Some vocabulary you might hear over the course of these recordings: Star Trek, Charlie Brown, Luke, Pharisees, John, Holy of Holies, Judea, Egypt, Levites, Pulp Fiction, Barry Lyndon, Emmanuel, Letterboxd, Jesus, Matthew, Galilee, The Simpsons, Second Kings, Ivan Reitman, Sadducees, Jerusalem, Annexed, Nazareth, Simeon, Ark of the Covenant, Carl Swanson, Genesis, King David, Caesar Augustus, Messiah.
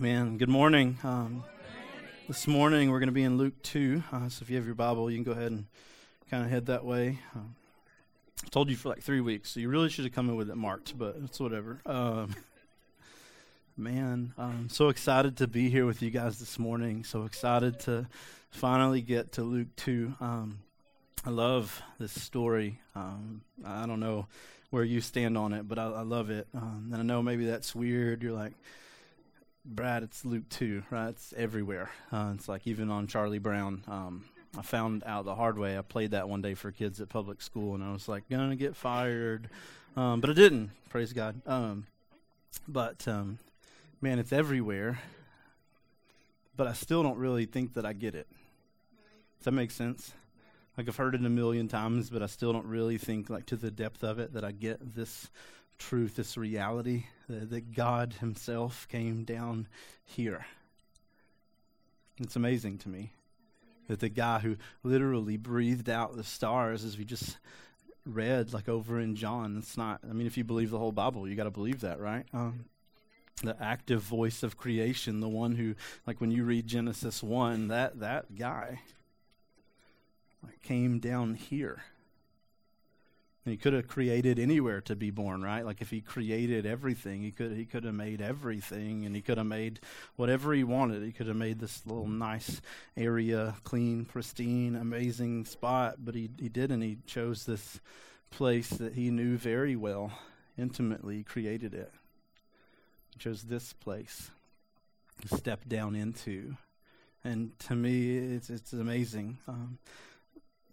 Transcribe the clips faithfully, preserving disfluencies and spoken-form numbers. Man, good morning. Um, this morning we're going to be in Luke two, uh, so if you have your Bible, you can go ahead and kind of head that way. Um, I told you for like three weeks, so you really should have come in with it marked, but it's whatever. Um, man, I'm so excited to be here with you guys this morning, so excited to finally get to Luke two. Um, I love this story. Um, I don't know where you stand on it, but I, I love it. Um, and I know maybe that's weird. You're like, Brad, it's Luke two, right? It's everywhere. Uh, it's like even on Charlie Brown. Um, I found out the hard way. I played that one day for kids at public school, and I was like, gonna get fired. Um, but I didn't, praise God. Um, but, um, man, it's everywhere. But I still don't really think that I get it. Does that make sense? Like, I've heard it a million times, but I still don't really think, like, to the depth of it that I get this truth, this reality, that, that God himself came down here. It's amazing to me that the guy who literally breathed out the stars, as we just read, like over in John, it's not, I mean, if you believe the whole Bible, you got to believe that, right? Um, the active voice of creation, the one who, like when you read Genesis one, that, that guy like, came down here. And he could have created anywhere to be born, right? Like if he created everything, he could he could have made everything, and he could have made whatever he wanted. He could have made this little nice area, clean, pristine, amazing spot, but he, he didn't. He chose this place that he knew very well, intimately created it. He chose this place to step down into. And to me, it's, it's amazing. Um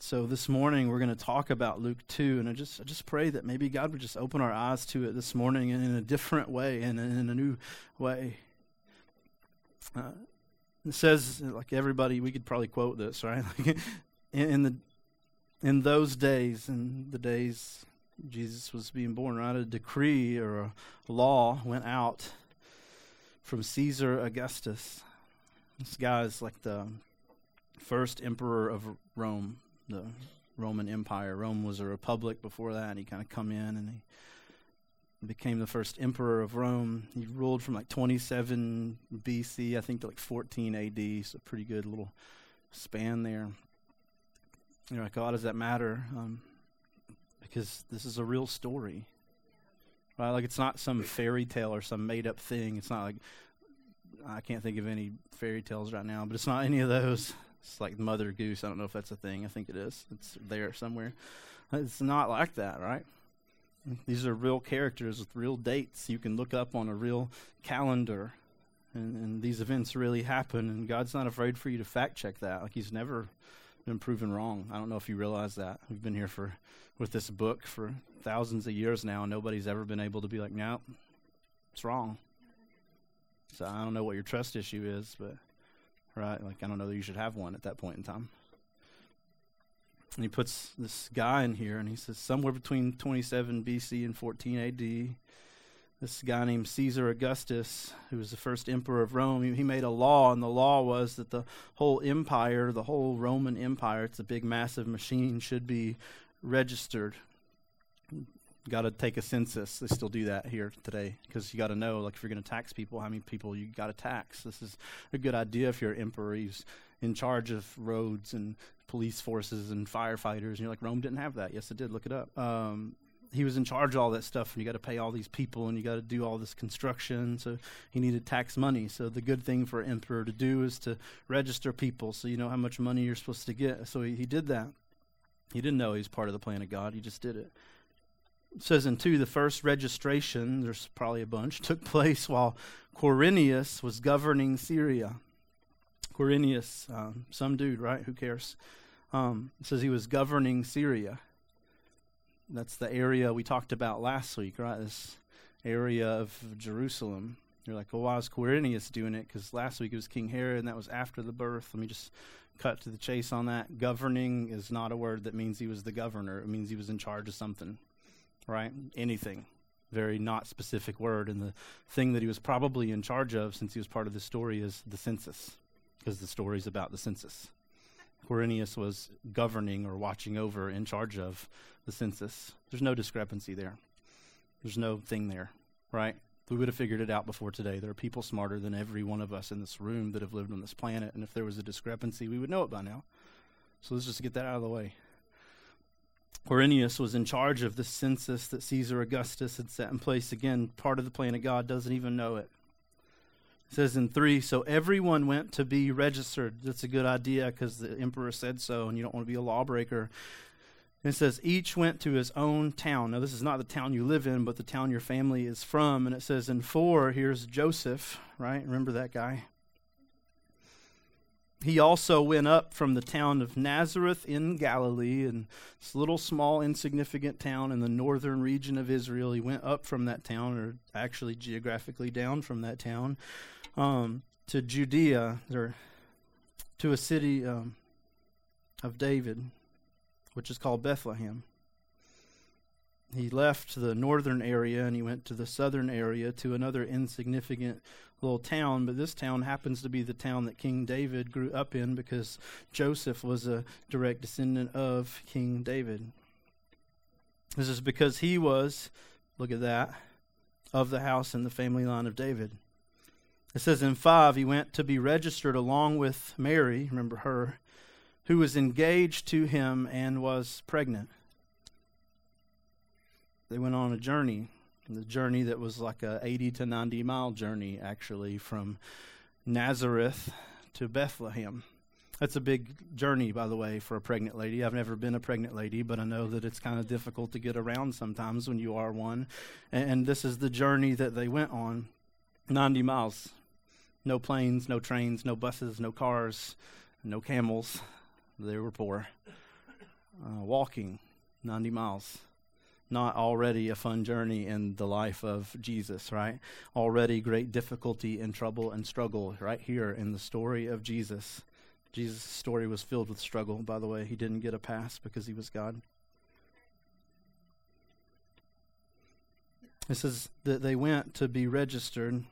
So this morning we're going to talk about Luke two, and I just I just pray that maybe God would just open our eyes to it this morning in a different way and in a new way. Uh, it says, like everybody, we could probably quote this, right? Like in, in the in those days, in the days Jesus was being born, right? A decree or a law went out from Caesar Augustus. This guy is like the first emperor of Rome. The Roman Empire. Rome was a republic before that, and he kind of come in and he became the first emperor of Rome. He ruled from like twenty-seven B C, I think, to like fourteen A D, so pretty good little span there. You're like, oh, how does that matter? Um, because this is a real story, right? Like it's not some fairy tale or some made up thing. It's not like, I can't think of any fairy tales right now, but it's not any of those. It's like Mother Goose. I don't know if that's a thing. I think it is. It's there somewhere. It's not like that, right? These are real characters with real dates. You can look up on a real calendar, and, and these events really happen, and God's not afraid for you to fact check that. Like he's never been proven wrong. I don't know if you realize that. We've been here for with this book for thousands of years now, and nobody's ever been able to be like, no, nope, it's wrong. So I don't know what your trust issue is, but... right, like I don't know that you should have one at that point in time. And he puts this guy in here, and he says somewhere between twenty-seven B C and fourteen A D, this guy named Caesar Augustus, who was the first emperor of Rome, he, he made a law, and the law was that the whole empire, the whole Roman Empire, it's a big, massive machine, should be registered. Got to take a census. They still do that here today because you got to know, like, if you're going to tax people, how many people you got to tax. This is a good idea if you're an emperor who's in charge of roads and police forces and firefighters. And you're like, Rome didn't have that. Yes, it did. Look it up. Um, he was in charge of all that stuff, and you got to pay all these people, and you got to do all this construction. So he needed tax money. So the good thing for an emperor to do is to register people so you know how much money you're supposed to get. So he, he did that. He didn't know he was part of the plan of God. He just did it. It says in two, the first registration, there's probably a bunch, took place while Quirinius was governing Syria. Quirinius, um, some dude, right? Who cares? Um, it says he was governing Syria. That's the area we talked about last week, right? This area of Jerusalem. You're like, well, why is Quirinius doing it? Because last week it was King Herod, and that was after the birth. Let me just cut to the chase on that. Governing is not a word that means he was the governor. It means he was in charge of something. Right? Anything. Very not specific word. And the thing that he was probably in charge of since he was part of the story is the census, because the story's about the census. Quirinius was governing or watching over, in charge of the census. There's no discrepancy there. There's no thing there, right? We would have figured it out before today. There are people smarter than every one of us in this room that have lived on this planet, and if there was a discrepancy, we would know it by now. So let's just get that out of the way. Quirinius was in charge of the census that Caesar Augustus had set in place. Again, part of the plan of God, doesn't even know it. It says in three, so everyone went to be registered. That's a good idea because the emperor said so, and you don't want to be a lawbreaker. And it says each went to his own town. Now, this is not the town you live in, but the town your family is from. And it says in four, here's Joseph, right? Remember that guy? He also went up from the town of Nazareth in Galilee, and this little small insignificant town in the northern region of Israel. He went up from that town, or actually geographically down from that town, um, to Judea, or to a city um, of David, which is called Bethlehem. He left the northern area and he went to the southern area to another insignificant little town, but this town happens to be the town that King David grew up in because Joseph was a direct descendant of King David. This is because he was, look at that, of the house and the family line of David. It says in five, he went to be registered along with Mary, remember her, who was engaged to him and was pregnant. They went on a journey, the journey that was like a eighty to ninety mile journey, actually, from Nazareth to Bethlehem. That's a big journey, by the way, for a pregnant lady. I've never been a pregnant lady, but I know that it's kind of difficult to get around sometimes when you are one. And, and this is the journey that they went on, ninety miles. No planes, no trains, no buses, no cars, no camels. They were poor. Uh, walking ninety miles. Not already a fun journey in the life of Jesus, right? Already great difficulty and trouble and struggle right here in the story of Jesus. Jesus' story was filled with struggle, by the way. He didn't get a pass because he was God. It says that they went to be registered.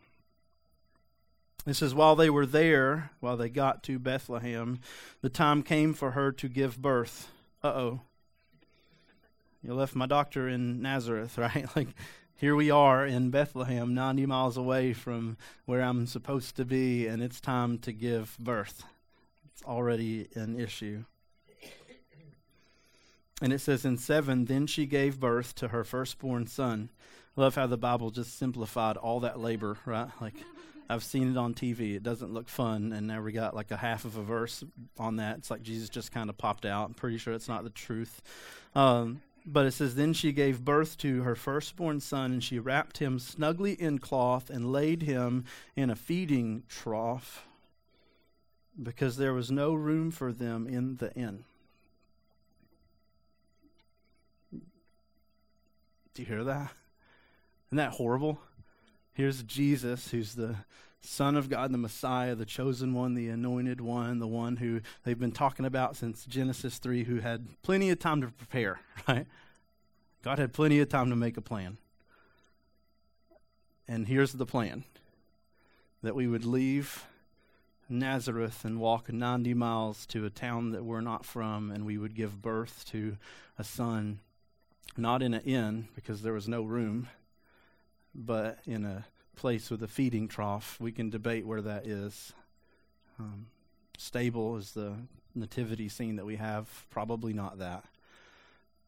It says, while they were there, while they got to Bethlehem, the time came for her to give birth. Uh-oh. You left my doctor in Nazareth, right? Like, here we are in Bethlehem, ninety miles away from where I'm supposed to be, and it's time to give birth. It's already an issue. And it says in seven, then she gave birth to her firstborn son. I love how the Bible just simplified all that labor, right? Like, I've seen it on T V. It doesn't look fun, and now we got like a half of a verse on that. It's like Jesus just kind of popped out. I'm pretty sure it's not the truth. Um But it says, then she gave birth to her firstborn son, and she wrapped him snugly in cloth and laid him in a feeding trough because there was no room for them in the inn. Do you hear that? Isn't that horrible? Here's Jesus, who's the Son of God, the Messiah, the chosen one, the anointed one, the one who they've been talking about since Genesis three, who had plenty of time to prepare, right? God had plenty of time to make a plan. And here's the plan, that we would leave Nazareth and walk ninety miles to a town that we're not from, and we would give birth to a son, not in an inn, because there was no room, but in a place with a feeding trough. We can debate where that is. Um, stable is the nativity scene that we have. Probably not that.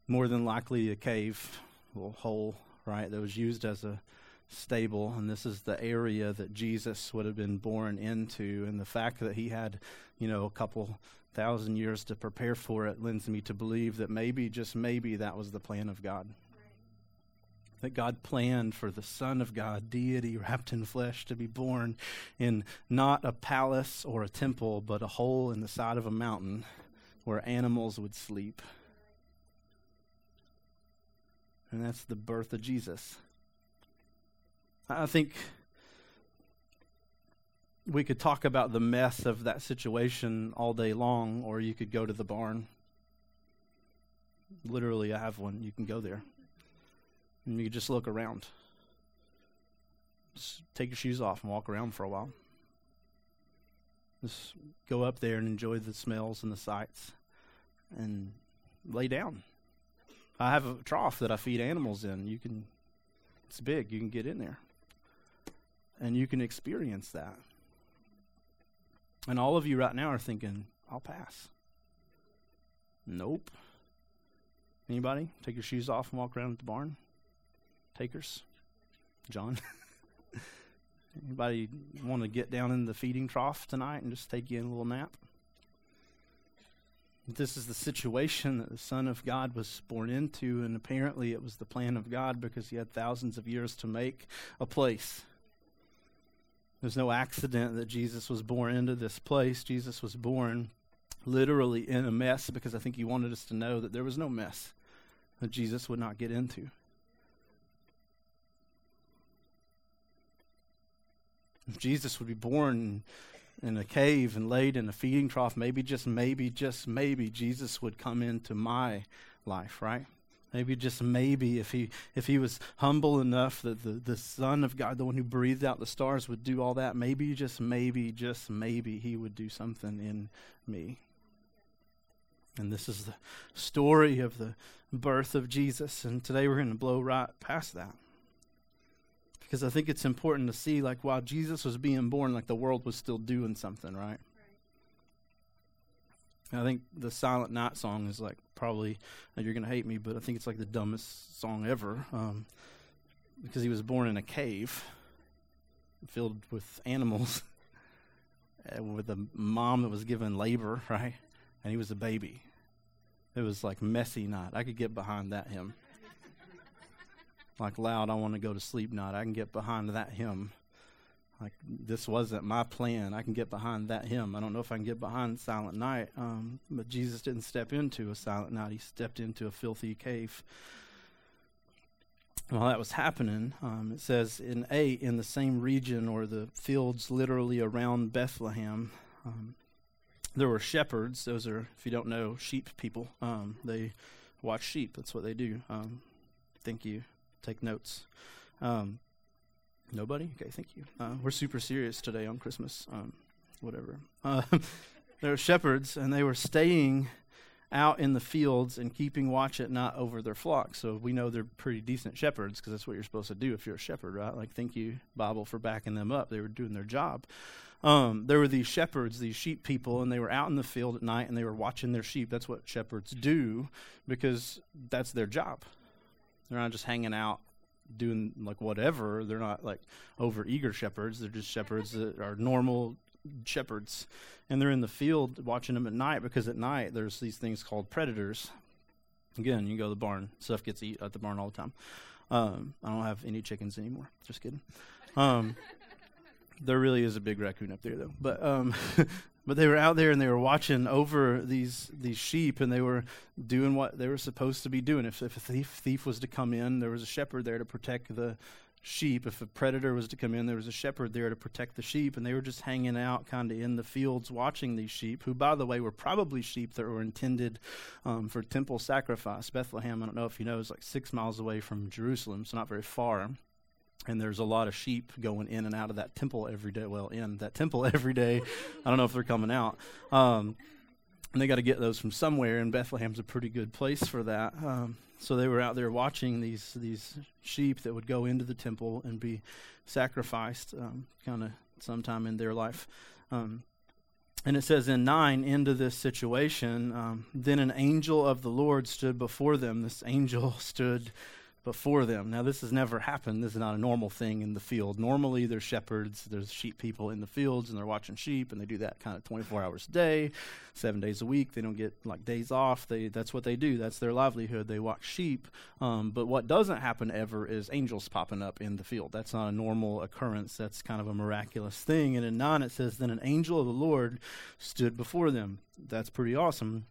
More than likely a cave, a little hole, right, that was used as a stable, and this is the area that Jesus would have been born into, and the fact that he had, you know, a couple thousand years to prepare for it lends me to believe that maybe, just maybe, that was the plan of God. That God planned for the Son of God, deity wrapped in flesh, to be born in not a palace or a temple, but a hole in the side of a mountain where animals would sleep. And that's the birth of Jesus. I think we could talk about the mess of that situation all day long, or you could go to the barn. Literally, I have one. You can go there. And you just look around. Just take your shoes off and walk around for a while. Just go up there and enjoy the smells and the sights and lay down. I have a trough that I feed animals in. You can, it's big. You can get in there. and you can experience that. And all of you right now are thinking, I'll pass. Nope. Anybody? Take your shoes off and walk around at the barn? Takers? John? Anybody want to get down in the feeding trough tonight and just take you in a little nap? This is the situation that the Son of God was born into, and apparently it was the plan of God because he had thousands of years to make a place. There's no accident that Jesus was born into this place. Jesus was born literally in a mess because I think he wanted us to know that there was no mess that Jesus would not get into. If Jesus would be born in a cave and laid in a feeding trough, maybe just maybe just maybe Jesus would come into my life, right? Maybe just maybe if he if he was humble enough that the, the Son of God, the one who breathed out the stars, would do all that, maybe just maybe just maybe he would do something in me. And this is the story of the birth of Jesus, and today we're going to blow right past that. Because I think it's important to see, like, while Jesus was being born, like, the world was still doing something, right? right? I think the Silent Night song is, like, probably, you're going to hate me, but I think it's, like, the dumbest song ever. Um, because he was born in a cave filled with animals with a mom that was given labor, right? And he was a baby. It was, like, messy night. I could get behind that hymn. Like loud, I want to go to sleep night. I can get behind that hymn. Like, this wasn't my plan. I can get behind that hymn. I don't know if I can get behind Silent Night, um, but Jesus didn't step into a silent night. He stepped into a filthy cave. While that was happening, um, it says in A, in the same region or the fields literally around Bethlehem, um, there were shepherds. Those are, if you don't know, sheep people. Um, they watch sheep. That's what they do. Um, thank you. Take notes. Um, nobody? Okay, thank you. Uh, we're super serious today on Christmas, um, whatever. Uh, there were shepherds, and they were staying out in the fields and keeping watch at night over their flocks. So we know they're pretty decent shepherds because that's what you're supposed to do if you're a shepherd, right? Like, thank you, Bible, for backing them up. They were doing their job. Um, there were these shepherds, these sheep people, and they were out in the field at night, and they were watching their sheep. That's what shepherds do because that's their job. They're not just hanging out doing, like, whatever. They're not, like, over-eager shepherds. They're just shepherds that are normal shepherds. And they're in the field watching them at night because at night there's these things called predators. Again, you go to the barn. Stuff gets eaten at the barn all the time. Um, I don't have any chickens anymore. Just kidding. Um, there really is a big raccoon up there, though. But um, but they were out there and they were watching over these these sheep, and they were doing what they were supposed to be doing. If, if a thief, thief was to come in, there was a shepherd there to protect the sheep. If a predator was to come in, there was a shepherd there to protect the sheep. And they were just hanging out kind of in the fields watching these sheep, who, by the way, were probably sheep that were intended um, for temple sacrifice. Bethlehem, I don't know if you know, is like six miles away from Jerusalem, so not very far. And there's a lot of sheep going in and out of that temple every day. Well, in that temple every day. I don't know if they're coming out. Um, and they got to get those from somewhere, and Bethlehem's a pretty good place for that. Um, so they were out there watching these these sheep that would go into the temple and be sacrificed um, kind of sometime in their life. Um, and it says in nine, into this situation, um, then an angel of the Lord stood before them. This angel stood before them. Now, this has never happened. This is not a normal thing in the field. Normally, there's shepherds, there's sheep people in the fields, and they're watching sheep, and they do that kind of twenty-four hours a day, seven days a week. They don't get, like, days off. They That's what they do. That's their livelihood. They watch sheep. Um, but what doesn't happen ever is angels popping up in the field. That's not a normal occurrence. That's kind of a miraculous thing. And in nine, it says, then an angel of the Lord stood before them. That's pretty awesome.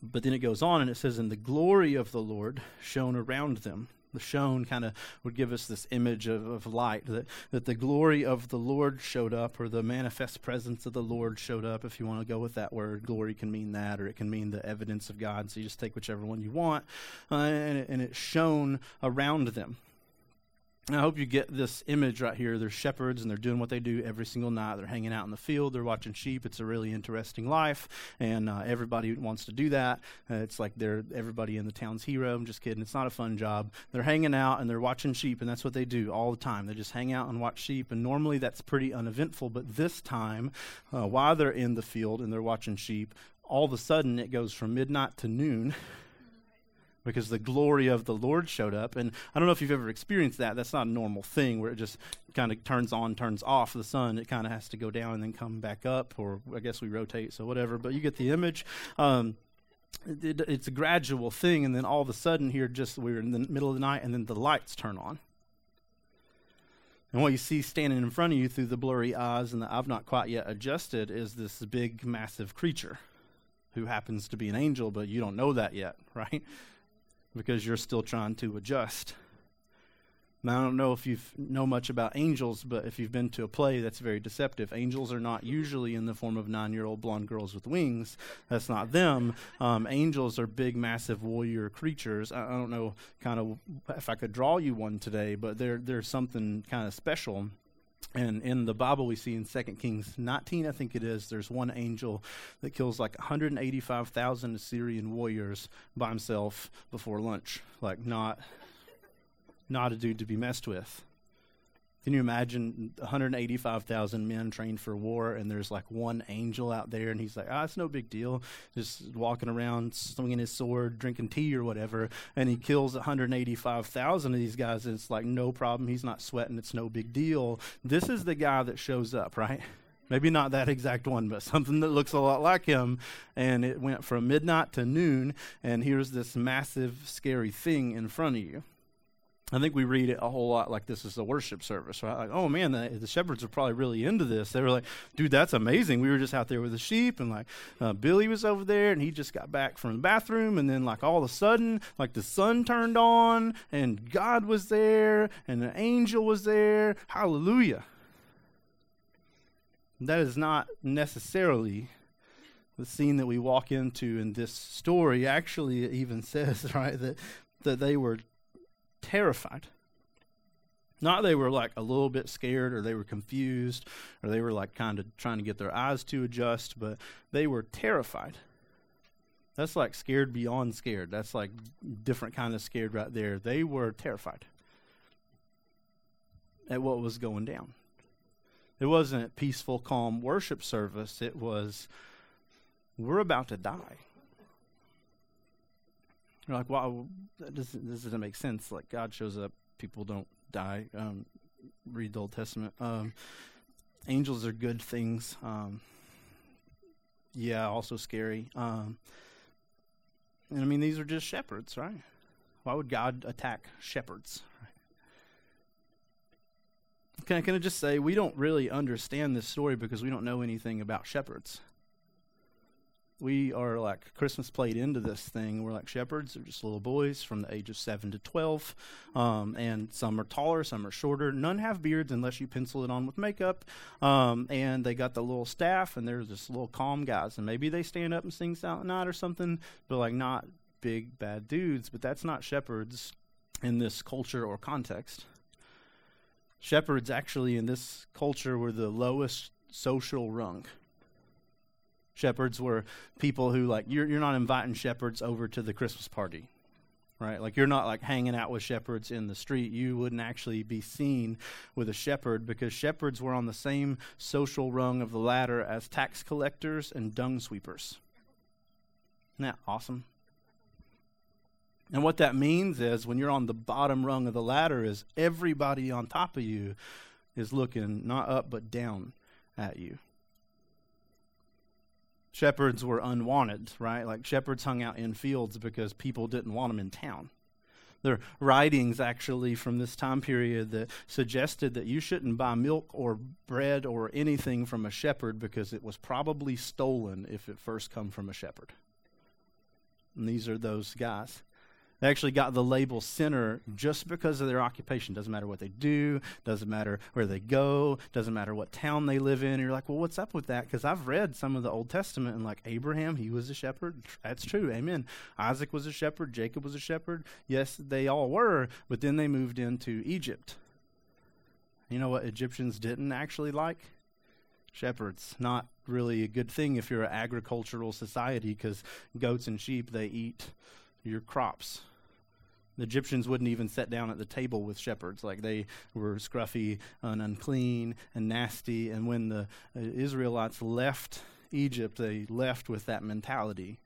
But then it goes on and it says, and the glory of the Lord shone around them. The shone kind of would give us this image of, of light, that, that the glory of the Lord showed up, or the manifest presence of the Lord showed up. If you want to go with that word, glory can mean that, or it can mean the evidence of God. So you just take whichever one you want, uh, and, it, and it shone around them. And I hope you get this image right here. They're shepherds, and they're doing what they do every single night. They're hanging out in the field. They're watching sheep. It's a really interesting life, and uh, everybody wants to do that. Uh, it's like they're everybody in the town's hero. I'm just kidding. It's not a fun job. They're hanging out, and they're watching sheep, and that's what they do all the time. They just hang out and watch sheep, and normally that's pretty uneventful. But this time, uh, while they're in the field and they're watching sheep, all of a sudden it goes from midnight to noon because the glory of the Lord showed up. And I don't know if you've ever experienced that. That's not a normal thing where it just kind of turns on, turns off the sun. It kind of has to go down and then come back up, or I guess we rotate, so whatever. But you get the image. Um, it, it, it's a gradual thing, and then all of a sudden here, just we were in the middle of the night, and then the lights turn on. And what you see standing in front of you through the blurry eyes and the I've not quite yet adjusted is this big, massive creature who happens to be an angel, but you don't know that yet, right? Because you're still trying to adjust. Now, I don't know if you know much about angels, but if you've been to a play, that's very deceptive. Angels are not usually in the form of nine-year-old blonde girls with wings. That's not them. Um, angels are big, massive warrior creatures. I, I don't know kind of if I could draw you one today, but they're, they're something kind of special. And in the Bible, we see in Second Kings nineteen, I think it is, there's one angel that kills like one hundred eighty-five thousand Assyrian warriors by himself before lunch. Like not, not a dude to be messed with. Can you imagine one hundred eighty-five thousand men trained for war, and there's like one angel out there, and he's like, ah, oh, it's no big deal. Just walking around, swinging his sword, drinking tea or whatever, and he kills one hundred eighty-five thousand of these guys, and it's like, no problem. He's not sweating. It's no big deal. This is the guy that shows up, right? Maybe not that exact one, but something that looks a lot like him. And it went from midnight to noon, and here's this massive, scary thing in front of you. I think we read it a whole lot like this is a worship service, right? Like, oh, man, the, the shepherds are probably really into this. They were like, dude, that's amazing. We were just out there with the sheep, and, like, uh, Billy was over there, and he just got back from the bathroom, and then, like, all of a sudden, like, the sun turned on, and God was there, and an angel was there. Hallelujah. That is not necessarily the scene that we walk into in this story. Actually, it even says, right, that, that they were terrified. Not they were like a little bit scared, or they were confused, or they were like kind of trying to get their eyes to adjust, but they were terrified. That's like scared beyond scared. That's like different kind of scared right there. They were terrified at what was going down. It wasn't a peaceful, calm worship service. It was, we're about to die. You're like, wow, that doesn't, this doesn't make sense. Like, God shows up, people don't die. Um, read the Old Testament. Um, angels are good things. Um, yeah, also scary. Um, and I mean, these are just shepherds, right? Why would God attack shepherds? Right? Can I, can I just say, we don't really understand this story because we don't know anything about shepherds. We are like Christmas played into this thing. We're like shepherds. They're just little boys from the age of seven to twelve. Um, and some are taller, some are shorter. None have beards unless you pencil it on with makeup. Um, and they got the little staff, and they're just little calm guys. And maybe they stand up and sing Silent Night or something, but like not big, bad dudes. But that's not shepherds in this culture or context. Shepherds actually in this culture were the lowest social rung. Shepherds were people who, like, you're you're not inviting shepherds over to the Christmas party, right? Like, you're not, like, hanging out with shepherds in the street. You wouldn't actually be seen with a shepherd because shepherds were on the same social rung of the ladder as tax collectors and dung sweepers. Isn't that awesome? And what that means is when you're on the bottom rung of the ladder is everybody on top of you is looking not up but down at you. Shepherds were unwanted, right? Like shepherds hung out in fields because people didn't want them in town. There are writings actually from this time period that suggested that you shouldn't buy milk or bread or anything from a shepherd because it was probably stolen if it first come from a shepherd. And these are those guys. They actually got the label sinner just because of their occupation. Doesn't matter what they do. Doesn't matter where they go. Doesn't matter what town they live in. And you're like, well, what's up with that? Because I've read some of the Old Testament, and like Abraham, he was a shepherd. That's true. Amen. Isaac was a shepherd. Jacob was a shepherd. Yes, they all were. But then they moved into Egypt. You know what Egyptians didn't actually like? Shepherds. Not really a good thing if you're an agricultural society, because goats and sheep, they eat your crops. The Egyptians wouldn't even sit down at the table with shepherds. Like, they were scruffy and unclean and nasty. And when the Israelites left Egypt, they left with that mentality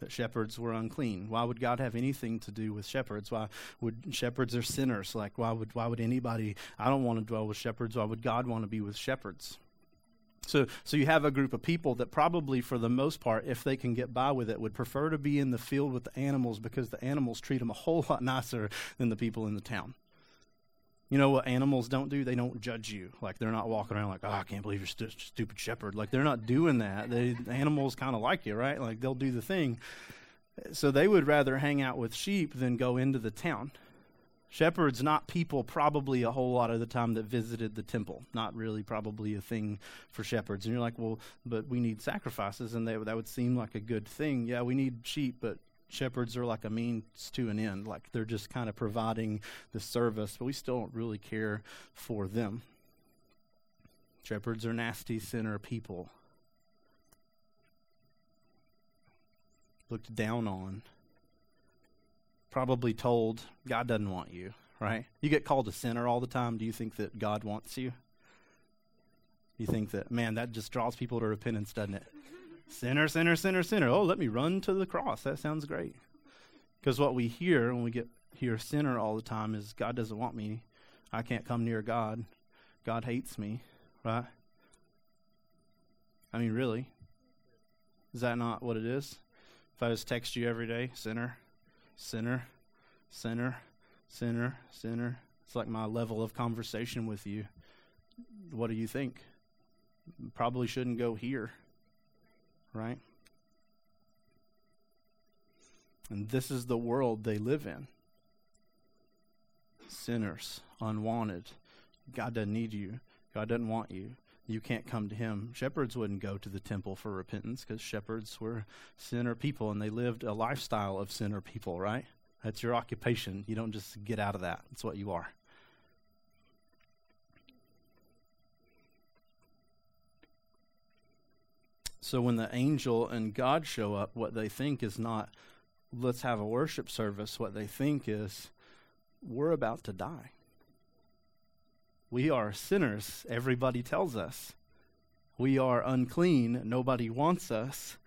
that shepherds were unclean. Why would God have anything to do with shepherds? Why would shepherds are sinners? Like, why would why would anybody? I don't want to dwell with shepherds. Why would God want to be with shepherds? So so you have a group of people that probably, for the most part, if they can get by with it, would prefer to be in the field with the animals, because the animals treat them a whole lot nicer than the people in the town. You know what animals don't do? They don't judge you. Like, they're not walking around like, oh, I can't believe you're st- stupid shepherd. Like, they're not doing that. They, the animals kind of like you, right? Like, they'll do the thing. So they would rather hang out with sheep than go into the town. Shepherds, not people, probably a whole lot of the time that visited the temple. Not really probably a thing for shepherds. And you're like, well, but we need sacrifices, and they, that would seem like a good thing. Yeah, we need sheep, but shepherds are like a means to an end. Like, they're just kind of providing the service, but we still don't really care for them. Shepherds are nasty sinner people. Looked down on. Probably told, God doesn't want you, right? You get called a sinner all the time. Do you think that God wants you? You think that, man, that just draws people to repentance, doesn't it? Sinner, sinner, sinner, sinner. Oh, let me run to the cross. That sounds great. Because what we hear when we get hear sinner all the time is, God doesn't want me. I can't come near God. God hates me, right? I mean, really? Is that not what it is? If I just text you every day, sinner, sinner, sinner, sinner, sinner. It's like my level of conversation with you. What do you think? Probably shouldn't go here. Right? And this is the world they live in. Sinners, unwanted. God doesn't need you. God doesn't want you. You can't come to him. Shepherds wouldn't go to the temple for repentance, because shepherds were sinner people, and they lived a lifestyle of sinner people, right? That's your occupation. You don't just get out of that. It's what you are. So when the angel and God show up, what they think is not, let's have a worship service. What they think is, we're about to die. We are sinners, everybody tells us. We are unclean, nobody wants us.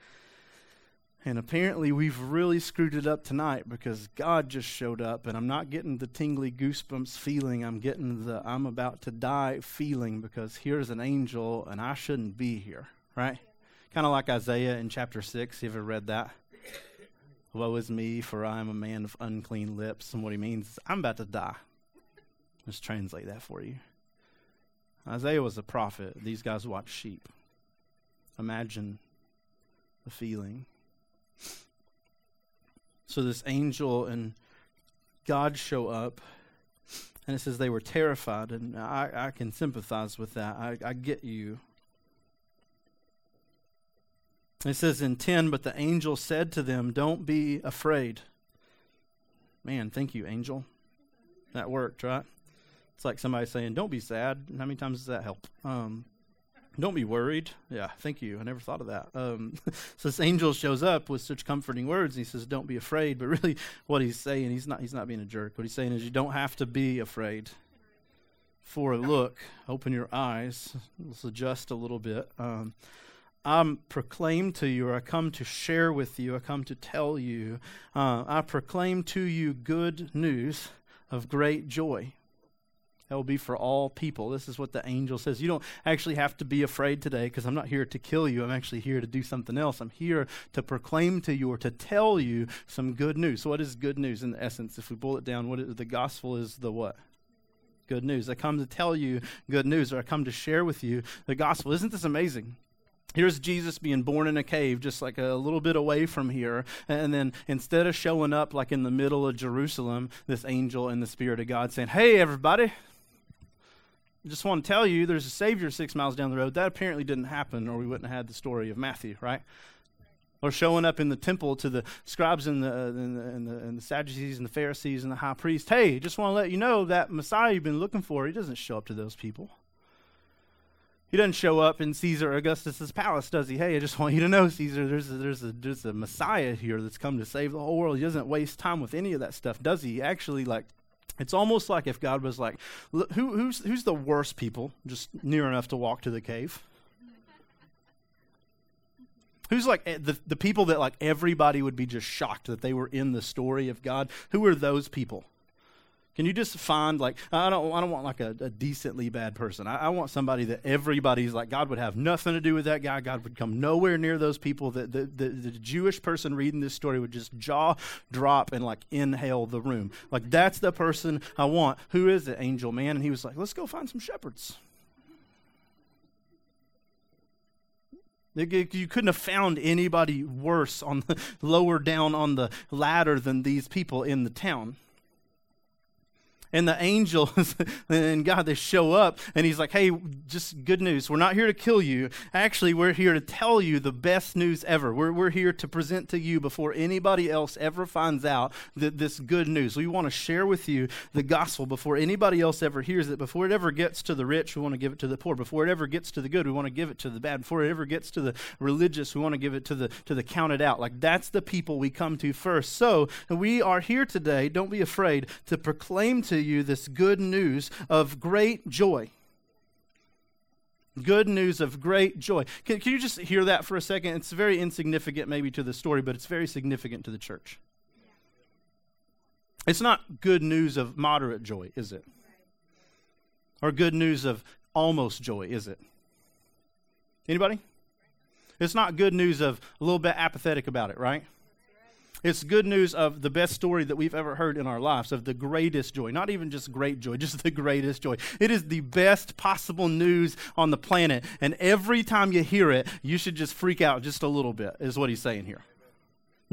And apparently we've really screwed it up tonight, because God just showed up, and I'm not getting the tingly goosebumps feeling. I'm getting the I'm about to die feeling, because here's an angel and I shouldn't be here, right? Kind of like Isaiah in chapter six. You ever read that? Woe is me, for I am a man of unclean lips. And what he means is, I'm about to die. Let's translate that for you. Isaiah was a prophet. These guys watched sheep. Imagine the feeling. So this angel and God show up. And it says they were terrified. And I, I can sympathize with that. I, I get you. It says in ten, but the angel said to them, don't be afraid. Man, thank you, angel. That worked, right? It's like somebody saying, don't be sad. How many times does that help? Um, don't be worried. Yeah, thank you. I never thought of that. Um, so this angel shows up with such comforting words, and he says, don't be afraid. But really what he's saying, he's not he's not being a jerk. What he's saying is, you don't have to be afraid. For a look, open your eyes. Let's adjust a little bit. Um I'm proclaimed to you, or I come to share with you, I come to tell you, uh, I proclaim to you good news of great joy. That will be for all people. This is what the angel says. You don't actually have to be afraid today, because I'm not here to kill you. I'm actually here to do something else. I'm here to proclaim to you, or to tell you, some good news. So what is good news in essence? If we boil it down, what is, the gospel is the what? Good news. I come to tell you good news, or I come to share with you the gospel. Isn't this amazing? Here's Jesus being born in a cave, just like a little bit away from here. And then instead of showing up like in the middle of Jerusalem, this angel and the Spirit of God saying, hey, everybody, I just want to tell you there's a Savior six miles down the road. That apparently didn't happen, or we wouldn't have had the story of Matthew, right? Or showing up in the temple to the scribes and the, and the, and the, and the Sadducees and the Pharisees and the high priest. Hey, just want to let you know that Messiah you've been looking for, he doesn't show up to those people. He doesn't show up in Caesar Augustus' palace, does he? Hey, I just want you to know, Caesar, there's a, there's a, there's a Messiah here that's come to save the whole world. He doesn't waste time with any of that stuff, does he? Actually, like, it's almost like if God was like, who, who's, who's the worst people just near enough to walk to the cave? Who's like the, the people that like everybody would be just shocked that they were in the story of God? Who are those people? Can you just find like, I don't I don't want like a, a decently bad person. I, I want somebody that everybody's like, God would have nothing to do with that guy. God would come nowhere near those people. That the, the, the Jewish person reading this story would just jaw drop and like inhale the room. Like, that's the person I want. Who is it, angel man? And he was like, let's go find some shepherds. You couldn't have found anybody worse on the, lower down on the ladder than these people in the town. And the angels and God, they show up and he's like, hey, just good news. We're not here to kill you. Actually, we're here to tell you the best news ever. We're we're here to present to you before anybody else ever finds out that this good news. We want to share with you the gospel before anybody else ever hears it. Before it ever gets to the rich, we want to give it to the poor. Before it ever gets to the good, we want to give it to the bad. Before it ever gets to the religious, we want to give it to the to the counted out. Like, that's the people we come to first. So we are here today, don't be afraid, to proclaim to you this good news of great joy. Good news of great joy. Can, can you just hear that for a second? It's very insignificant maybe to the story, but it's very significant to the church. It's not good news of moderate joy, is it? Or good news of almost joy, is it? Anybody? It's not good news of a little bit apathetic about it, right? It's good news of the best story that we've ever heard in our lives, of the greatest joy. Not even just great joy, just the greatest joy. It is the best possible news on the planet. And every time you hear it, you should just freak out just a little bit, is what he's saying here.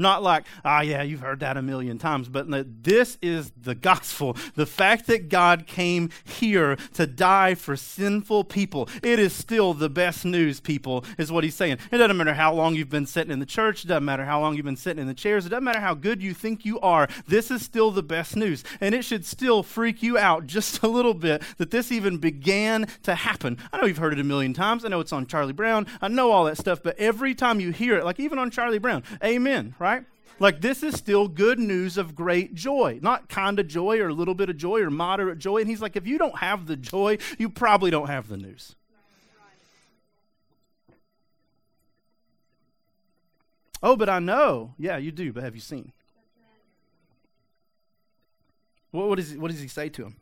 Not like, ah, yeah, you've heard that a million times, but this is the gospel. The fact that God came here to die for sinful people, it is still the best news, people, is what he's saying. It doesn't matter how long you've been sitting in the church. It doesn't matter how long you've been sitting in the chairs. It doesn't matter how good you think you are. This is still the best news, and it should still freak you out just a little bit that this even began to happen. I know you've heard it a million times. I know it's on Charlie Brown. I know all that stuff, but every time you hear it, like even on Charlie Brown, amen, right? Right? Like, this is still good news of great joy, not kind of joy or a little bit of joy or moderate joy. And he's like, if you don't have the joy, you probably don't have the news. Oh, but I know. Yeah, you do. But have you seen? What, what, is, what does he say to him?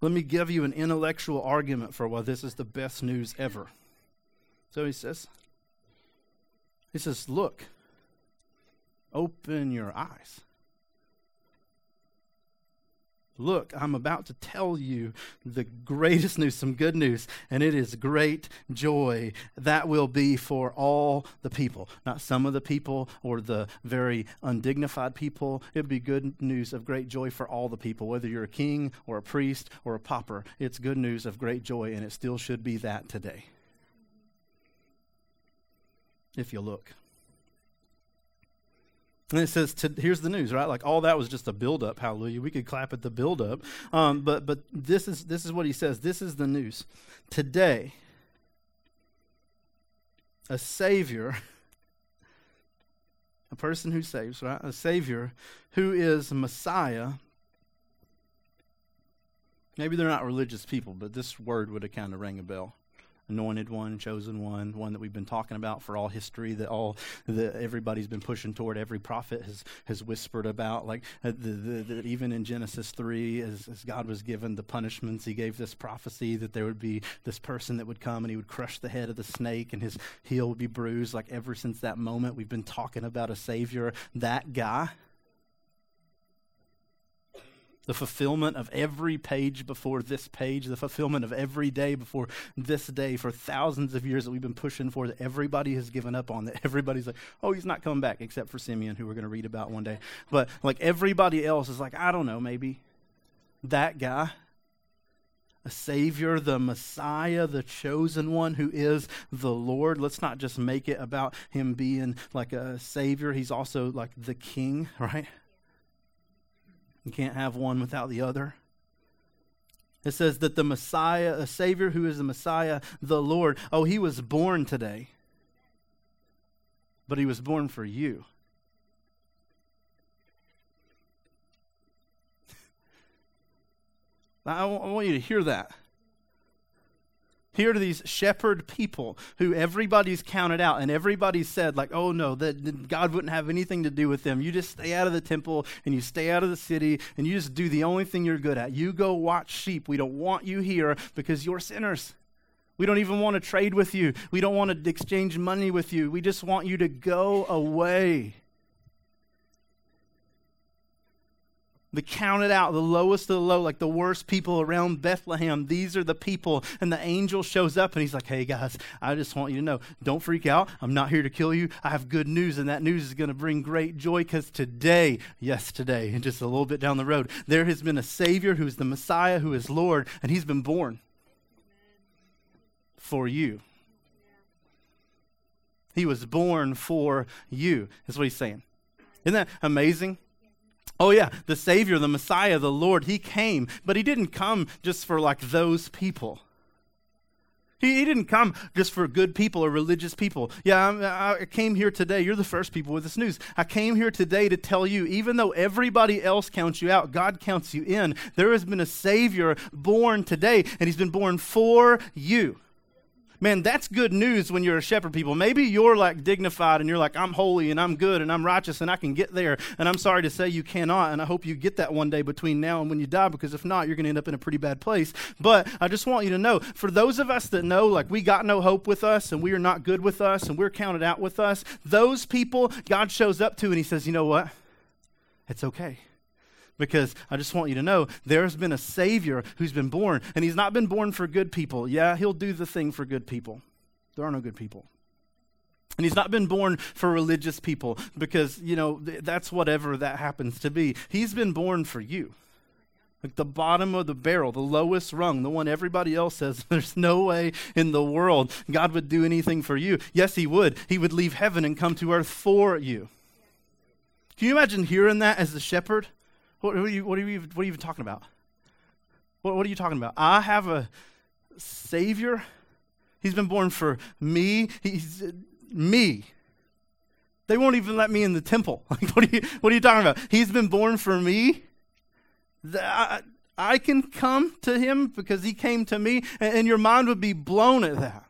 Let me give you an intellectual argument for why this is the best news ever. So he says, he says, look. Open your eyes. Look, I'm about to tell you the greatest news, some good news, and it is great joy that will be for all the people. Not some of the people or the very undignified people. It'd be good news of great joy for all the people, whether you're a king or a priest or a pauper. It's good news of great joy, and it still should be that today. If you look. And it says, to, here's the news, right? Like, all that was just a build-up, hallelujah. We could clap at the build-up. Um, but but this is this is what he says. This is the news. Today, a Savior, a person who saves, right? A Savior who is Messiah. Maybe they're not religious people, but this word would have kind of rang a bell. Anointed one, chosen one, one that we've been talking about for all history, that all that everybody's been pushing toward, every prophet has has whispered about, like uh, the, the, the, even in Genesis three, as, as God was given the punishments, he gave this prophecy that there would be this person that would come and he would crush the head of the snake and his heel would be bruised. Like, ever since that moment, we've been talking about a Savior, that guy. The fulfillment of every page before this page, the fulfillment of every day before this day for thousands of years that we've been pushing for, that everybody has given up on, that everybody's like, oh, he's not coming back, except for Simeon, who we're going to read about one day. But like everybody else is like, I don't know, maybe that guy, a Savior, the Messiah, the chosen one who is the Lord. Let's not just make it about him being like a Savior. He's also like the King, right? You can't have one without the other. It says that the Messiah, a Savior who is the Messiah, the Lord. Oh, he was born today, but he was born for you. I want you to hear that. Here are these shepherd people who everybody's counted out and everybody said like, oh no, that God wouldn't have anything to do with them. You just stay out of the temple and you stay out of the city and you just do the only thing you're good at. You go watch sheep. We don't want you here because you're sinners. We don't even want to trade with you. We don't want to exchange money with you. We just want you to go away. The counted out, the lowest of the low, like the worst people around Bethlehem. These are the people. And the angel shows up and he's like, hey guys, I just want you to know, don't freak out. I'm not here to kill you. I have good news, and that news is going to bring great joy because today, yes, today, and just a little bit down the road, there has been a Savior who is the Messiah, who is Lord, and he's been born for you. He was born for you. That's what he's saying. Isn't that amazing? Oh yeah, the Savior, the Messiah, the Lord, he came, but he didn't come just for like those people. He, he didn't come just for good people or religious people. Yeah, I'm, I came here today. You're the first people with this news. I came here today to tell you, even though everybody else counts you out, God counts you in. There has been a Savior born today, and he's been born for you. Man, that's good news when you're a shepherd people. Maybe you're like dignified and you're like, I'm holy and I'm good and I'm righteous and I can get there. And I'm sorry to say you cannot. And I hope you get that one day between now and when you die, because if not, you're going to end up in a pretty bad place. But I just want you to know, for those of us that know, like we got no hope with us and we are not good with us and we're counted out with us, those people God shows up to and he says, you know what? It's okay. Because I just want you to know, there's been a Savior who's been born, and he's not been born for good people. Yeah, he'll do the thing for good people. There are no good people. And he's not been born for religious people because, you know, th- that's whatever that happens to be. He's been born for you. Like the bottom of the barrel, the lowest rung, the one everybody else says, there's no way in the world God would do anything for you. Yes, he would. He would leave heaven and come to earth for you. Can you imagine hearing that as the shepherd? What are you? What are you? What are you even talking about? What, what are you talking about? I have a Savior. He's been born for me. He's uh, me. They won't even let me in the temple. Like, what are you? What are you talking about? He's been born for me. The, I, I can come to him because he came to me, and, and your mind would be blown at that.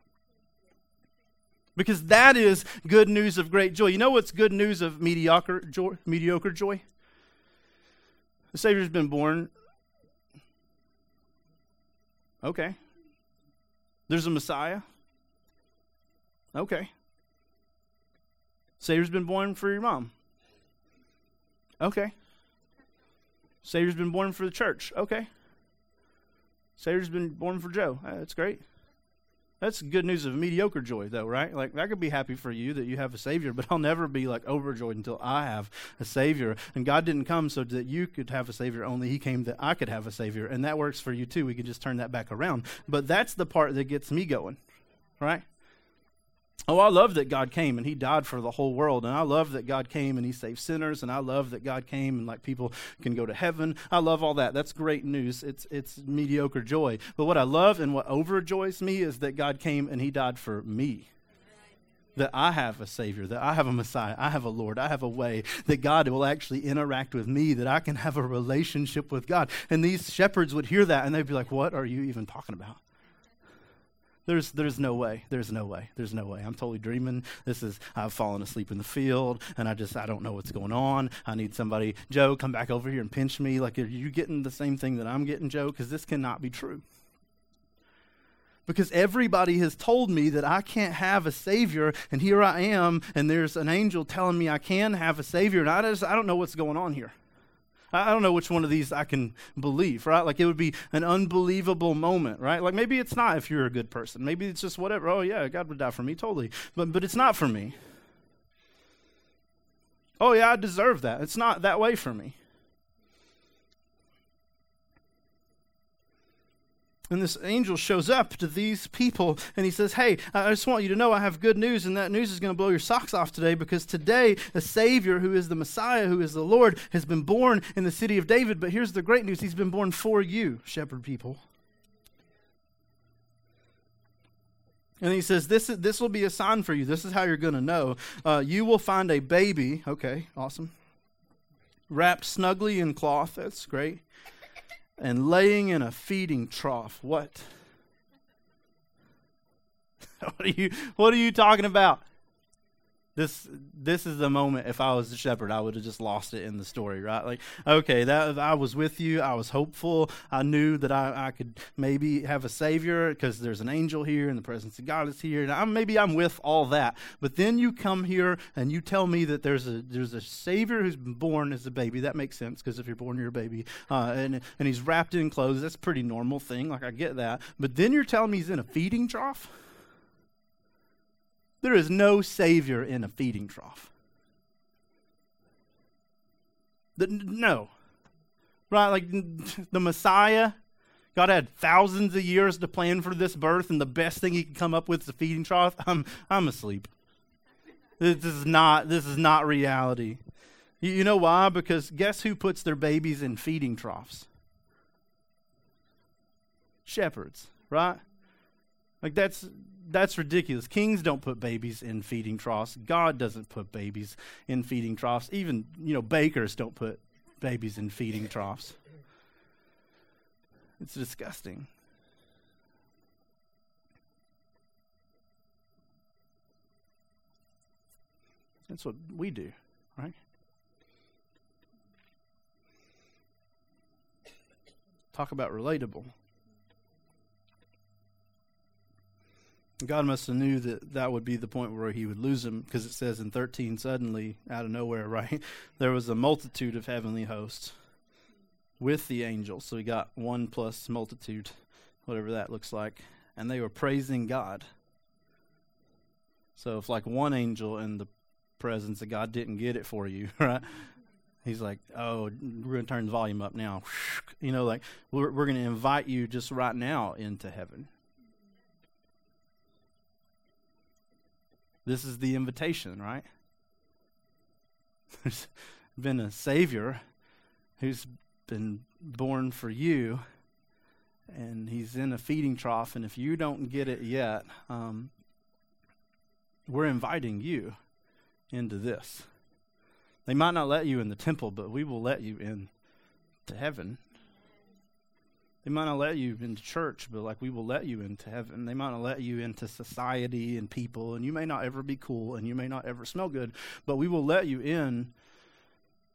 Because that is good news of great joy. You know what's good news of mediocre joy? Mediocre joy. The Savior's been born. Okay. There's a Messiah. Okay. Savior's been born for your mom. Okay. Savior's been born for the church. Okay. Savior's been born for Joe. Uh, that's great. That's good news of mediocre joy, though, right? Like, I could be happy for you that you have a Savior, but I'll never be, like, overjoyed until I have a Savior. And God didn't come so that you could have a Savior, only he came that I could have a Savior. And that works for you, too. We can just turn that back around. But that's the part that gets me going, right? Oh, I love that God came and he died for the whole world. And I love that God came and he saved sinners. And I love that God came and, like, people can go to heaven. I love all that. That's great news. It's it's mediocre joy. But what I love and what overjoys me is that God came and he died for me. That I have a Savior, that I have a Messiah, I have a Lord, I have a way, that God will actually interact with me, that I can have a relationship with God. And these shepherds would hear that and they'd be like, what are you even talking about? There's there's no way. There's no way. There's no way. I'm totally dreaming. This is, I've fallen asleep in the field, and I just, I don't know what's going on. I need somebody. Joe, come back over here and pinch me. Like, are you getting the same thing that I'm getting, Joe? Because this cannot be true. Because everybody has told me that I can't have a Savior, and here I am, and there's an angel telling me I can have a Savior, and I just, I don't know what's going on here. I don't know which one of these I can believe, right? Like, it would be an unbelievable moment, right? Like, maybe it's not if you're a good person. Maybe it's just whatever. Oh, yeah, God would die for me, totally. But but it's not for me. Oh, yeah, I deserve that. It's not that way for me. And this angel shows up to these people, and he says, hey, I just want you to know I have good news, and that news is going to blow your socks off today, because today a Savior who is the Messiah, who is the Lord, has been born in the city of David. But here's the great news. He's been born for you, shepherd people. And he says, this, this will be a sign for you. This is how you're going to know. Uh, you will find a baby. Okay, awesome. Wrapped snugly in cloth. That's great. And laying in a feeding trough. What? what are you what are you talking about? This this is the moment, if I was the shepherd, I would have just lost it in the story, right? Like, okay, that I was with you, I was hopeful, I knew that I, I could maybe have a savior because there's an angel here and the presence of God is here, and I'm, maybe I'm with all that. But then you come here and you tell me that there's a there's a savior who's been born as a baby. That makes sense, because if you're born, you're a baby, uh, and and he's wrapped in clothes. That's a pretty normal thing. Like, I get that. But then you're telling me he's in a feeding trough? There is no savior in a feeding trough. The, no. Right? Like, the Messiah, God had thousands of years to plan for this birth, and the best thing he could come up with is a feeding trough. I'm I'm asleep. This is not this is not reality. You, you know why? Because guess who puts their babies in feeding troughs? Shepherds, right? Like, that's That's ridiculous. Kings don't put babies in feeding troughs. God doesn't put babies in feeding troughs. Even, you know, bakers don't put babies in feeding troughs. It's disgusting. That's what we do, right? Talk about relatable. God must have knew that that would be the point where he would lose him, because it says in thirteen, suddenly, out of nowhere, right, there was a multitude of heavenly hosts with the angels. So we got one plus multitude, whatever that looks like, and they were praising God. So if like one angel in the presence of God didn't get it for you, right, he's like, oh, we're going to turn the volume up now. You know, like, we're, we're going to invite you just right now into heaven. This is the invitation, right? There's been a Savior who's been born for you, and he's in a feeding trough, and if you don't get it yet, um, we're inviting you into this. They might not let you in the temple, but we will let you in to heaven. They might not let you into church, but like, we will let you into heaven. They might not let you into society and people, and you may not ever be cool, and you may not ever smell good, but we will let you in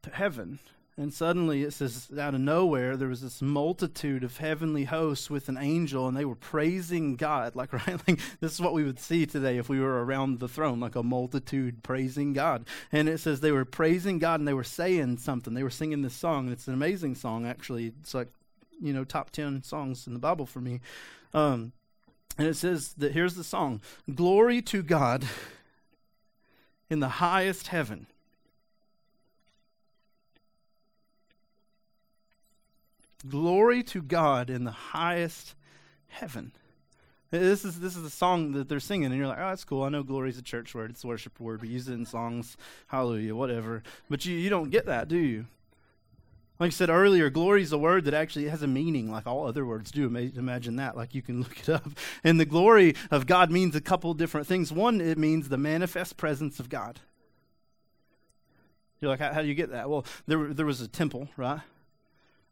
to heaven. And suddenly it says, out of nowhere, there was this multitude of heavenly hosts with an angel, and they were praising God. Like, right? Like, this is what we would see today if we were around the throne, like a multitude praising God. And it says they were praising God, and they were saying something. They were singing this song, and it's an amazing song, actually. It's like, you know, top ten songs in the Bible for me. Um, and it says that here's the song. Glory to God in the highest heaven. Glory to God in the highest heaven. This is this is the song that they're singing, and you're like, oh, that's cool. I know glory's a church word. It's a worship word. We use it in songs. Hallelujah, whatever. But you, you don't get that, do you? Like I said earlier, glory is a word that actually has a meaning, like all other words do. Imagine that. Like, you can look it up. And the glory of God means a couple different things. One, it means the manifest presence of God. You're like, how, how do you get that? Well, there there was a temple, right?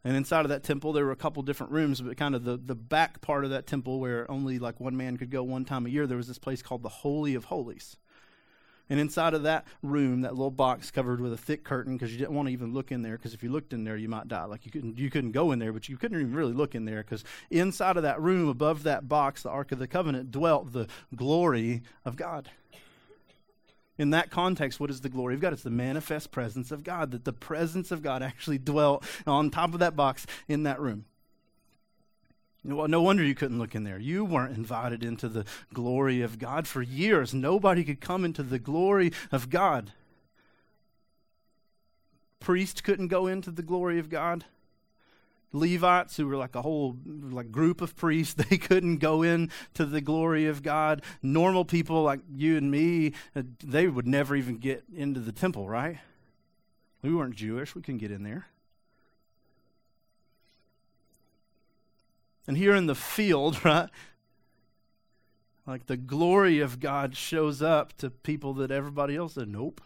And inside of that temple, there were a couple different rooms, but kind of the, the back part of that temple where only like one man could go one time a year, there was this place called the Holy of Holies. And inside of that room, that little box covered with a thick curtain, because you didn't want to even look in there, because if you looked in there, you might die. Like, you couldn't you couldn't go in there, but you couldn't even really look in there, because inside of that room, above that box, the Ark of the Covenant, dwelt the glory of God. In that context, what is the glory of God? It's the manifest presence of God, that the presence of God actually dwelt on top of that box in that room. Well, no wonder you couldn't look in there. You weren't invited into the glory of God for years. Nobody could come into the glory of God. Priest couldn't go into the glory of God. Levites, who were like a whole like group of priests, they couldn't go in to the glory of God. Normal people like you and me, they would never even get into the temple, right? We weren't Jewish. We couldn't get in there. And here in the field, right, like the glory of God shows up to people that everybody else said, nope.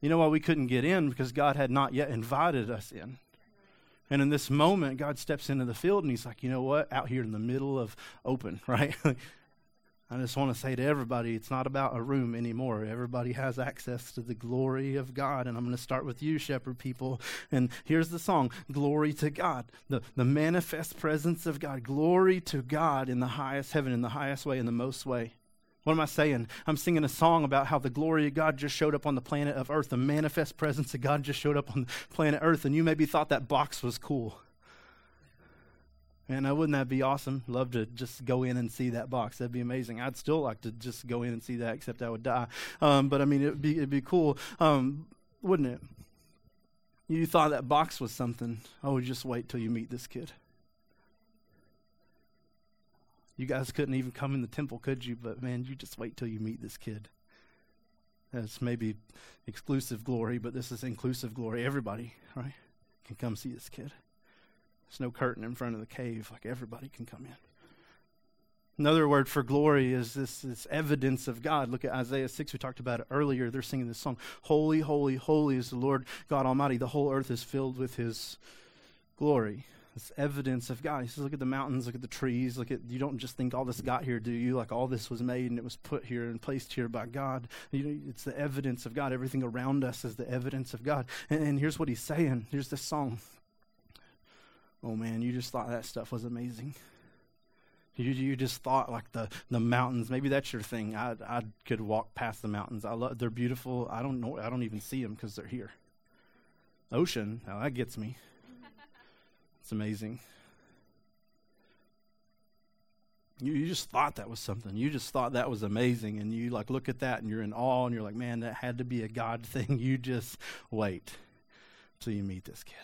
You know why we couldn't get in? Because God had not yet invited us in. And in this moment, God steps into the field and he's like, you know what? Out here in the middle of open, right? I just want to say to everybody, it's not about a room anymore. Everybody has access to the glory of God. And I'm going to start with you, shepherd people. And here's the song, Glory to God, the, the manifest presence of God. Glory to God in the highest heaven, in the highest way, in the most way. What am I saying? I'm singing a song about how the glory of God just showed up on the planet of Earth. The manifest presence of God just showed up on planet Earth. And you maybe thought that box was cool. Man, wouldn't that be awesome? Love to just go in and see that box. That'd be amazing. I'd still like to just go in and see that, except I would die. Um, but I mean, it'd be, it'd be cool, um, wouldn't it? You thought that box was something. Oh, just wait till you meet this kid. You guys couldn't even come in the temple, could you? But man, you just wait till you meet this kid. That's maybe exclusive glory, but this is inclusive glory. Everybody, right, can come see this kid. There's no curtain in front of the cave. Like everybody can come in. Another word for glory is this, this evidence of God. Look at Isaiah six. We talked about it earlier. They're singing this song, Holy, holy, holy is the Lord God Almighty. The whole earth is filled with his glory. It's evidence of God. He says, look at the mountains, look at the trees, look at, you don't just think all this got here, do you? Like all this was made and it was put here and placed here by God. You know, it's the evidence of God. Everything around us is the evidence of God. And, and here's what he's saying. Here's this song. Oh man, you just thought that stuff was amazing. You you just thought like the, the mountains. Maybe that's your thing. I I could walk past the mountains. I love, they're beautiful. I don't know. I don't even see them because they're here. Ocean. Now that gets me. It's amazing. You you just thought that was something. You just thought that was amazing, and you like look at that and you're in awe, and you're like, man, that had to be a God thing. You just wait till you meet this kid.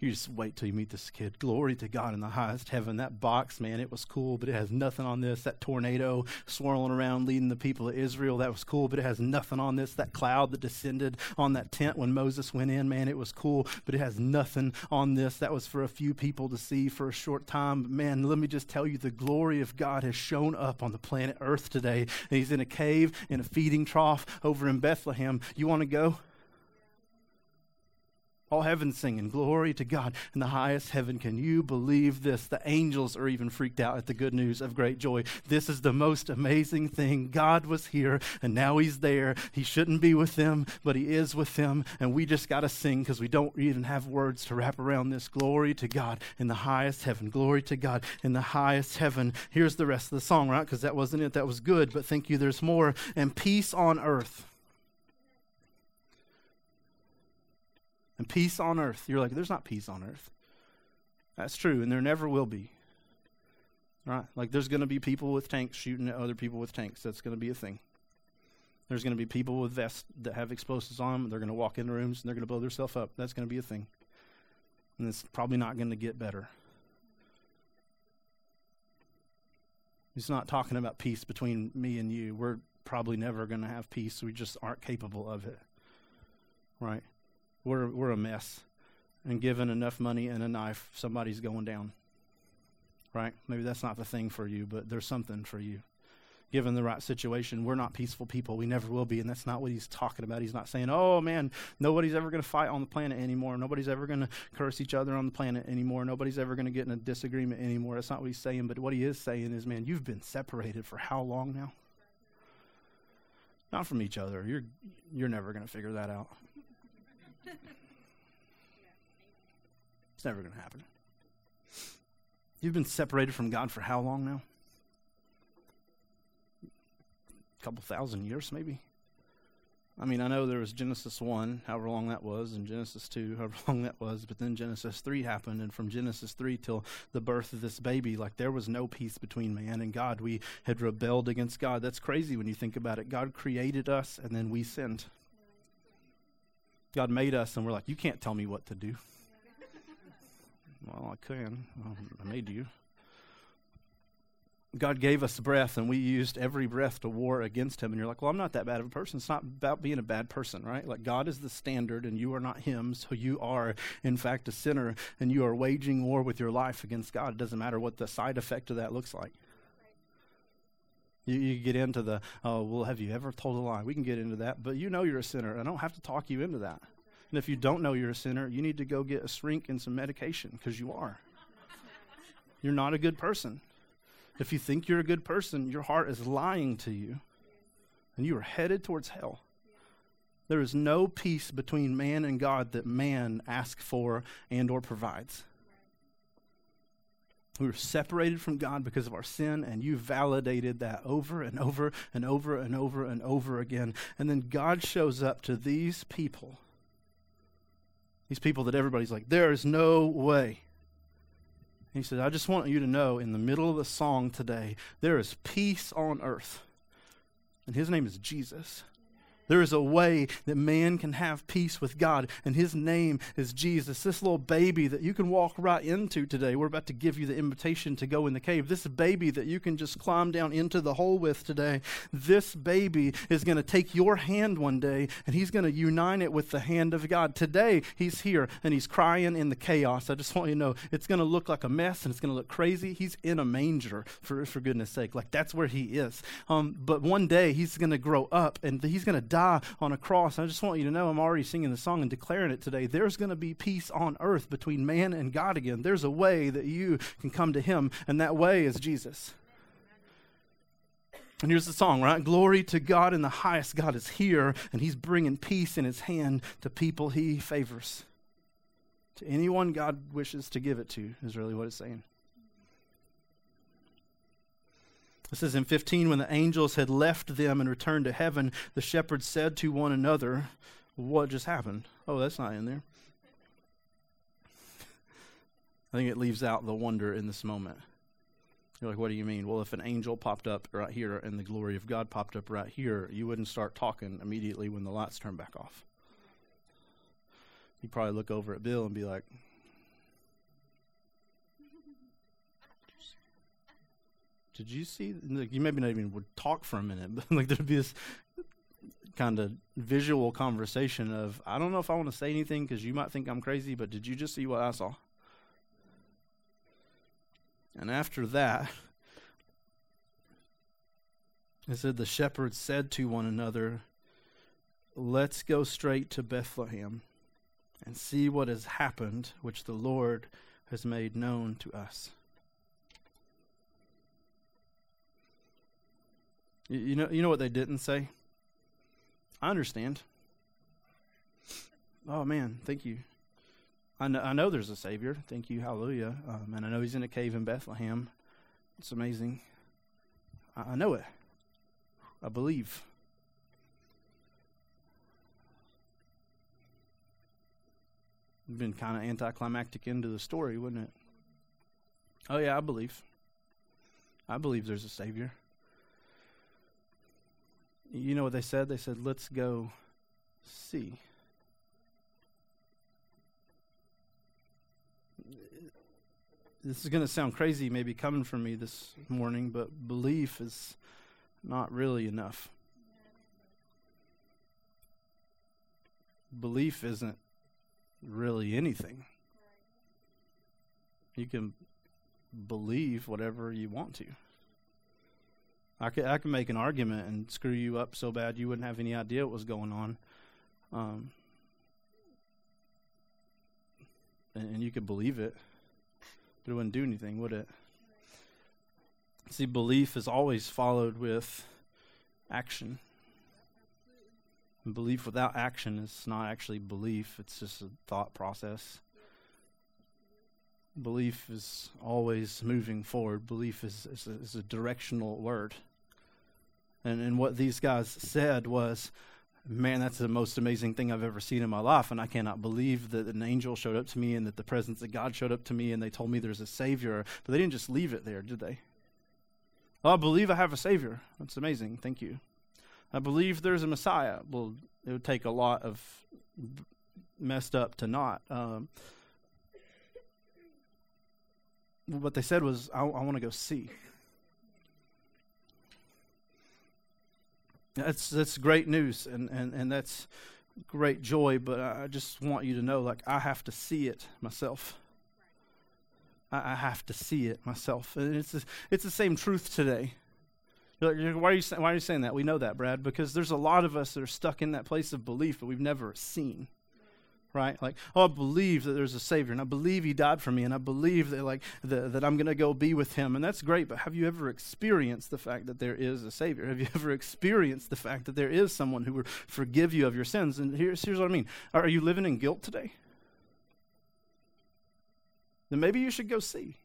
You just wait till you meet this kid. Glory to God in the highest heaven. That box, man, it was cool, but it has nothing on this. That tornado swirling around leading the people of Israel, that was cool, but it has nothing on this. That cloud that descended on that tent when Moses went in, man, it was cool, but it has nothing on this. That was for a few people to see for a short time. But man, let me just tell you, the glory of God has shown up on the planet Earth today. And he's in a cave, in a feeding trough over in Bethlehem. You want to go? All heaven singing, glory to God in the highest heaven. Can you believe this? The angels are even freaked out at the good news of great joy. This is the most amazing thing. God was here, and now he's there. He shouldn't be with them, but he is with them. And we just got to sing because we don't even have words to wrap around this. Glory to God in the highest heaven. Glory to God in the highest heaven. Here's the rest of the song, right? Because that wasn't it. That was good, but thank you. There's more. And peace on earth. And peace on earth. You're like, there's not peace on earth. That's true, and there never will be. Right? Like there's going to be people with tanks shooting at other people with tanks. That's going to be a thing. There's going to be people with vests that have explosives on them. They're going to walk into rooms, and they're going to blow themselves up. That's going to be a thing. And it's probably not going to get better. He's not talking about peace between me and you. We're probably never going to have peace. We just aren't capable of it. Right? We're we're a mess, and given enough money and a knife, somebody's going down, right? Maybe that's not the thing for you, but there's something for you. Given the right situation, we're not peaceful people. We never will be, and that's not what he's talking about. He's not saying, oh, man, nobody's ever going to fight on the planet anymore. Nobody's ever going to curse each other on the planet anymore. Nobody's ever going to get in a disagreement anymore. That's not what he's saying, but what he is saying is, man, you've been separated for how long now? Not from each other. You're you're never going to figure that out. It's never going to happen. You've been separated from God for how long now? A couple thousand years, maybe. I mean, I know there was Genesis one, however long that was, and Genesis two, however long that was, but then Genesis three happened, and from Genesis three till the birth of this baby, like there was no peace between man and God. We had rebelled against God. That's crazy when you think about it. God created us, and then we sinned. God made us, and we're like, you can't tell me what to do. Well, I can. Well, I made you. God gave us breath, and we used every breath to war against him. And you're like, well, I'm not that bad of a person. It's not about being a bad person, right? Like, God is the standard, and you are not him, so you are, in fact, a sinner, and you are waging war with your life against God. It doesn't matter what the side effect of that looks like. You, you get into the, oh, well, have you ever told a lie? We can get into that, but you know you're a sinner. I don't have to talk you into that. And if you don't know you're a sinner, you need to go get a shrink and some medication, because you are. You're not a good person. If you think you're a good person, your heart is lying to you, and you are headed towards hell. There is no peace between man and God that man asks for and or provides. We were separated from God because of our sin, and you validated that over and over and over and over and over again. And then God shows up to these people, these people that everybody's like, there is no way. He said, I just want you to know in the middle of the song today, there is peace on earth. And his name is Jesus. There is a way that man can have peace with God, and his name is Jesus. This little baby that you can walk right into today, we're about to give you the invitation to go in the cave. This baby that you can just climb down into the hole with today, this baby is going to take your hand one day, and he's going to unite it with the hand of God. Today, he's here, and he's crying in the chaos. I just want you to know, it's going to look like a mess, and it's going to look crazy. He's in a manger, for, for goodness sake. Like, that's where he is. Um, but one day, he's going to grow up, and he's going to die on a cross. I just want you to know I'm already singing the song and declaring it today. There's going to be peace on earth between man and God again. There's a way that you can come to him, and that way is Jesus. And here's the song, right? Glory to God in the highest. God is here, and he's bringing peace in his hand to people he favors. To anyone God wishes to give it to is really what it's saying. It says in fifteen, when the angels had left them and returned to heaven, the shepherds said to one another, what just happened? Oh, that's not in there. I think it leaves out the wonder in this moment. You're like, what do you mean? Well, if an angel popped up right here and the glory of God popped up right here, you wouldn't start talking immediately when the lights turn back off. You'd probably look over at Bill and be like, did you see? Like, you maybe not even would talk for a minute, but like there'd be this kind of visual conversation of, I don't know if I want to say anything because you might think I'm crazy, but did you just see what I saw? And after that, it said the shepherds said to one another, let's go straight to Bethlehem and see what has happened, which the Lord has made known to us. You know, you know what they didn't say? I understand. Oh, man, thank you. I know, I know there's a Savior. Thank you, hallelujah. Um, and I know he's in a cave in Bethlehem. It's amazing. I, I know it. I believe. It would have been kind of anticlimactic end to the story, wouldn't it? Oh, yeah, I believe. I believe there's a Savior. You know what they said? They said, let's go see. This is going to sound crazy maybe coming from me this morning, but belief is not really enough. Belief isn't really anything. You can believe whatever you want to. I could, I could make an argument and screw you up so bad you wouldn't have any idea what was going on. Um, and, and you could believe it, but it wouldn't do anything, would it? See, belief is always followed with action. And belief without action is not actually belief. It's just a thought process. Belief is always moving forward. Belief is, is, a, is a directional word. And and what these guys said was, man, that's the most amazing thing I've ever seen in my life, and I cannot believe that an angel showed up to me and that the presence of God showed up to me and they told me there's a Savior. But they didn't just leave it there, did they? Well, I believe I have a Savior. That's amazing. Thank you. I believe there's a Messiah. Well, it would take a lot of messed up to not. Um, what they said was, I, I want to go see. That's that's great news, and, and, and that's great joy, but I just want you to know, like, I have to see it myself. I, I have to see it myself. And it's the, it's the same truth today. You're like, why are you why are you saying that? We know that, Brad, because there's a lot of us that are stuck in that place of belief that we've never seen. Right? Like, oh, I believe that there's a Savior, and I believe He died for me, and I believe that like the, that I'm going to go be with Him, and that's great, but have you ever experienced the fact that there is a Savior? Have you ever experienced the fact that there is someone who will forgive you of your sins? And here's, here's what I mean. Are you living in guilt today? Then maybe you should go see.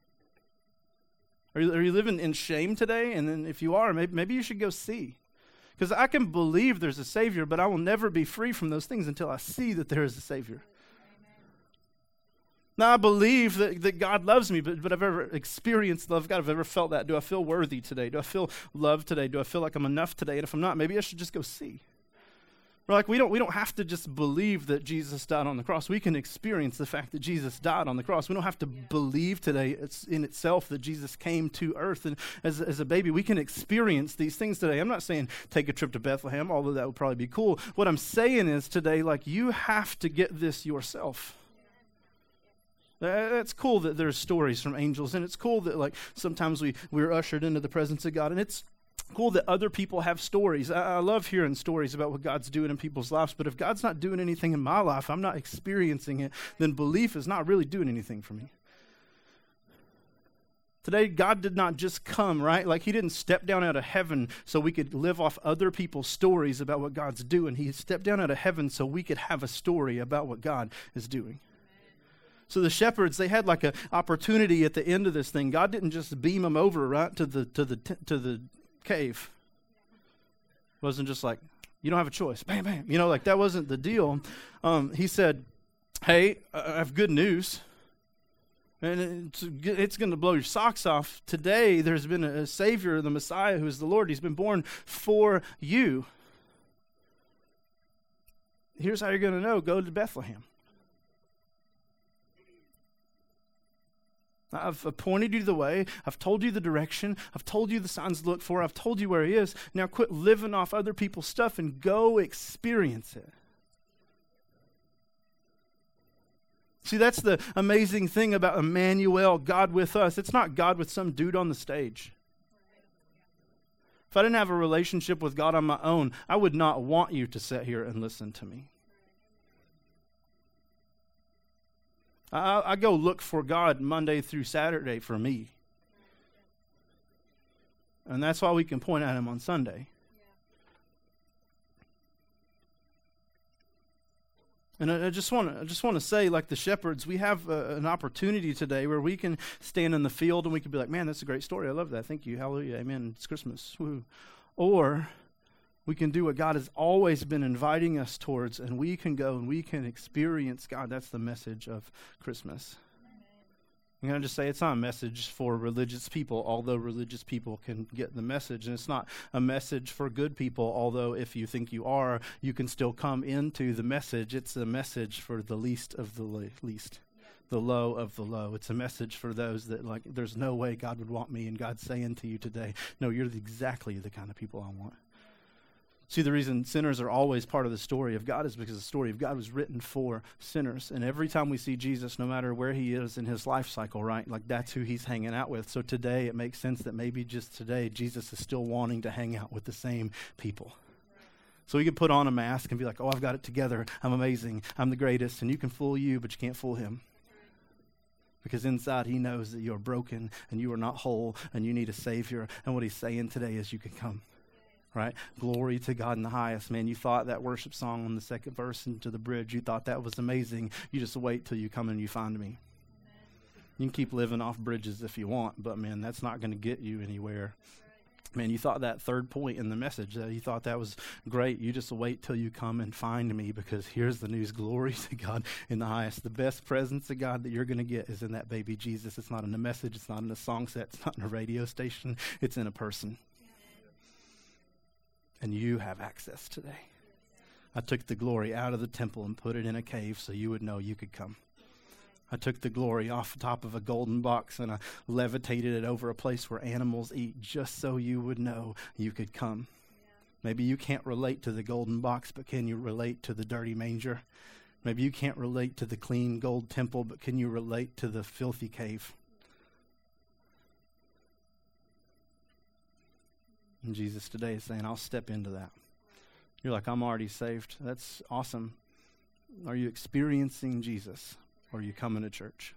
Are you, are you living in shame today? And then if you are, maybe, maybe you should go see. Because I can believe there's a Savior, but I will never be free from those things until I see that there is a Savior. Amen. Now, I believe that, that God loves me, but, but I've ever experienced love of God. I've ever felt that. Do I feel worthy today? Do I feel loved today? Do I feel like I'm enough today? And if I'm not, maybe I should just go see. We're like, we don't, we don't have to just believe that Jesus died on the cross. We can experience the fact that Jesus died on the cross. We don't have to yeah. believe today it's in itself that Jesus came to earth. And as, as a baby, we can experience these things today. I'm not saying take a trip to Bethlehem, although that would probably be cool. What I'm saying is today, like, you have to get this yourself. It's cool that there's stories from angels, and it's cool that, like, sometimes we, we're ushered into the presence of God, and it's cool that other people have stories. I, I love hearing stories about what God's doing in people's lives, but if God's not doing anything in my life, I'm not experiencing it, then belief is not really doing anything for me. Today, God did not just come, right? Like, He didn't step down out of heaven so we could live off other people's stories about what God's doing. He stepped down out of heaven so we could have a story about what God is doing. So the shepherds, they had like an opportunity at the end of this thing. God didn't just beam them over, right, to the to the to the cave. It wasn't just like, you don't have a choice, bam, bam. You know, like, that wasn't the deal. Um, he said, hey, I have good news. And it's, it's going to blow your socks off. Today, there's been a Savior, the Messiah, who is the Lord. He's been born for you. Here's how you're going to know. Go to Bethlehem. I've appointed you the way. I've told you the direction. I've told you the signs to look for. I've told you where He is. Now quit living off other people's stuff and go experience it. See, that's the amazing thing about Emmanuel, God with us. It's not God with some dude on the stage. If I didn't have a relationship with God on my own, I would not want you to sit here and listen to me. I, I go look for God Monday through Saturday for me. And that's why we can point at Him on Sunday. And I, I just want to I just want to say, like the shepherds, we have uh, an opportunity today where we can stand in the field and we can be like, man, that's a great story. I love that. Thank you. Hallelujah. Amen. It's Christmas. Woo. Or we can do what God has always been inviting us towards, and we can go and we can experience God. That's the message of Christmas. I'm going to just say it's not a message for religious people, although religious people can get the message. And it's not a message for good people, although if you think you are, you can still come into the message. It's a message for the least of the le- least. The low of the low. It's a message for those that, like, there's no way God would want me, and God's saying to you today, no, you're exactly the kind of people I want. See, the reason sinners are always part of the story of God is because the story of God was written for sinners. And every time we see Jesus, no matter where He is in His life cycle, right, like that's who He's hanging out with. So today it makes sense that maybe just today Jesus is still wanting to hang out with the same people. So He could put on a mask and be like, oh, I've got it together. I'm amazing. I'm the greatest. And you can fool you, but you can't fool Him. Because inside He knows that you're broken and you are not whole and you need a Savior. And what He's saying today is you can come. Right? Glory to God in the highest, man. You thought that worship song on the second verse into the bridge, you thought that was amazing. You just wait till you come and you find me. Amen. You can keep living off bridges if you want, but man, that's not going to get you anywhere. Right. Man, you thought that third point in the message, uh, you thought that was great. You just wait till you come and find me, because here's the news. Glory to God in the highest. The best presence of God that you're going to get is in that baby Jesus. It's not in a message. It's not in a song set. It's not in a radio station. It's in a person. And you have access today. I took the glory out of the temple and put it in a cave so you would know you could come. I took the glory off the top of a golden box and I levitated it over a place where animals eat just so you would know you could come. Maybe you can't relate to the golden box, but can you relate to the dirty manger? Maybe you can't relate to the clean gold temple, but can you relate to the filthy cave? And Jesus today is saying, I'll step into that. You're like, I'm already saved. That's awesome. Are you experiencing Jesus, or are you coming to church?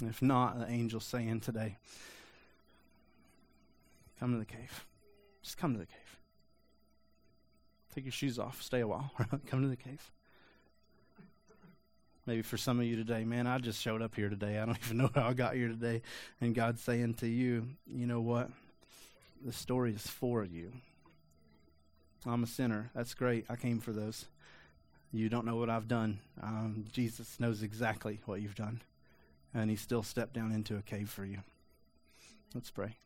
And if not, the angel's saying today, come to the cave. Just come to the cave. Take your shoes off. Stay a while. Come to the cave. Maybe for some of you today, man, I just showed up here today. I don't even know how I got here today. And God's saying to you, you know what? The story is for you. I'm a sinner. That's great. I came for those. You don't know what I've done. Um, Jesus knows exactly what you've done. And he still stepped down into a cave for you. Let's pray.